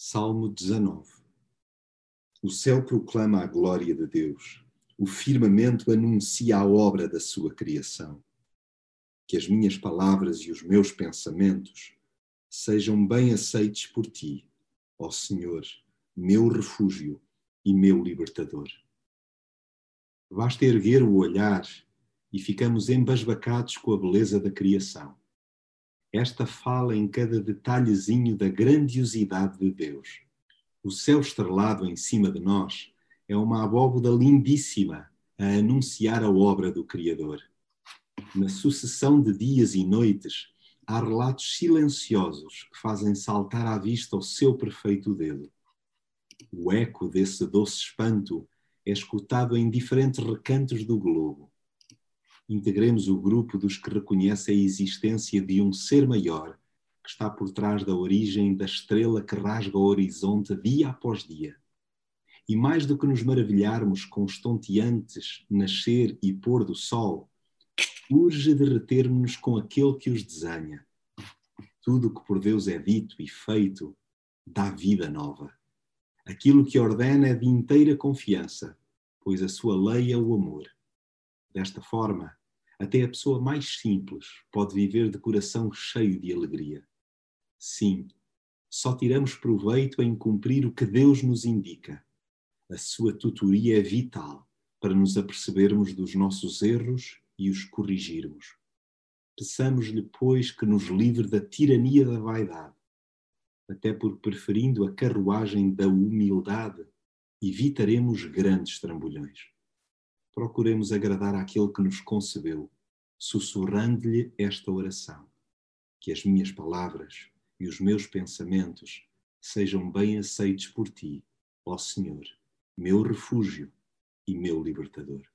Salmo 19. O céu proclama a glória de Deus. O firmamento anuncia a obra da sua criação. Que as minhas palavras e os meus pensamentos sejam bem aceites por ti, ó Senhor, meu refúgio e meu libertador. Basta erguer o olhar e ficamos embasbacados com a beleza da criação. Esta fala em cada detalhezinho da grandiosidade de Deus. O céu estrelado em cima de nós é uma abóboda lindíssima a anunciar a obra do Criador. Na sucessão de dias e noites, há relatos silenciosos que fazem saltar à vista o seu perfeito dedo. O eco desse doce espanto é escutado em diferentes recantos do globo. Integremos o grupo dos que reconhece a existência de um ser maior que está por trás da origem da estrela que rasga o horizonte dia após dia. E mais do que nos maravilharmos com os estonteantes nascer e pôr do sol, urge derretermos-nos com aquele que os desenha. Tudo o que por Deus é dito e feito dá vida nova. Aquilo que ordena é de inteira confiança, pois a sua lei é o amor. Desta forma, até a pessoa mais simples pode viver de coração cheio de alegria. Sim, só tiramos proveito em cumprir o que Deus nos indica. A sua tutoria é vital para nos apercebermos dos nossos erros e os corrigirmos. Peçamos-lhe, pois, que nos livre da tirania da vaidade, até porque, preferindo a carruagem da humildade, evitaremos grandes trambolhões. Procuremos agradar àquele que nos concebeu, sussurrando-lhe esta oração. Que as minhas palavras e os meus pensamentos sejam bem aceitos por ti, ó Senhor, meu refúgio e meu libertador.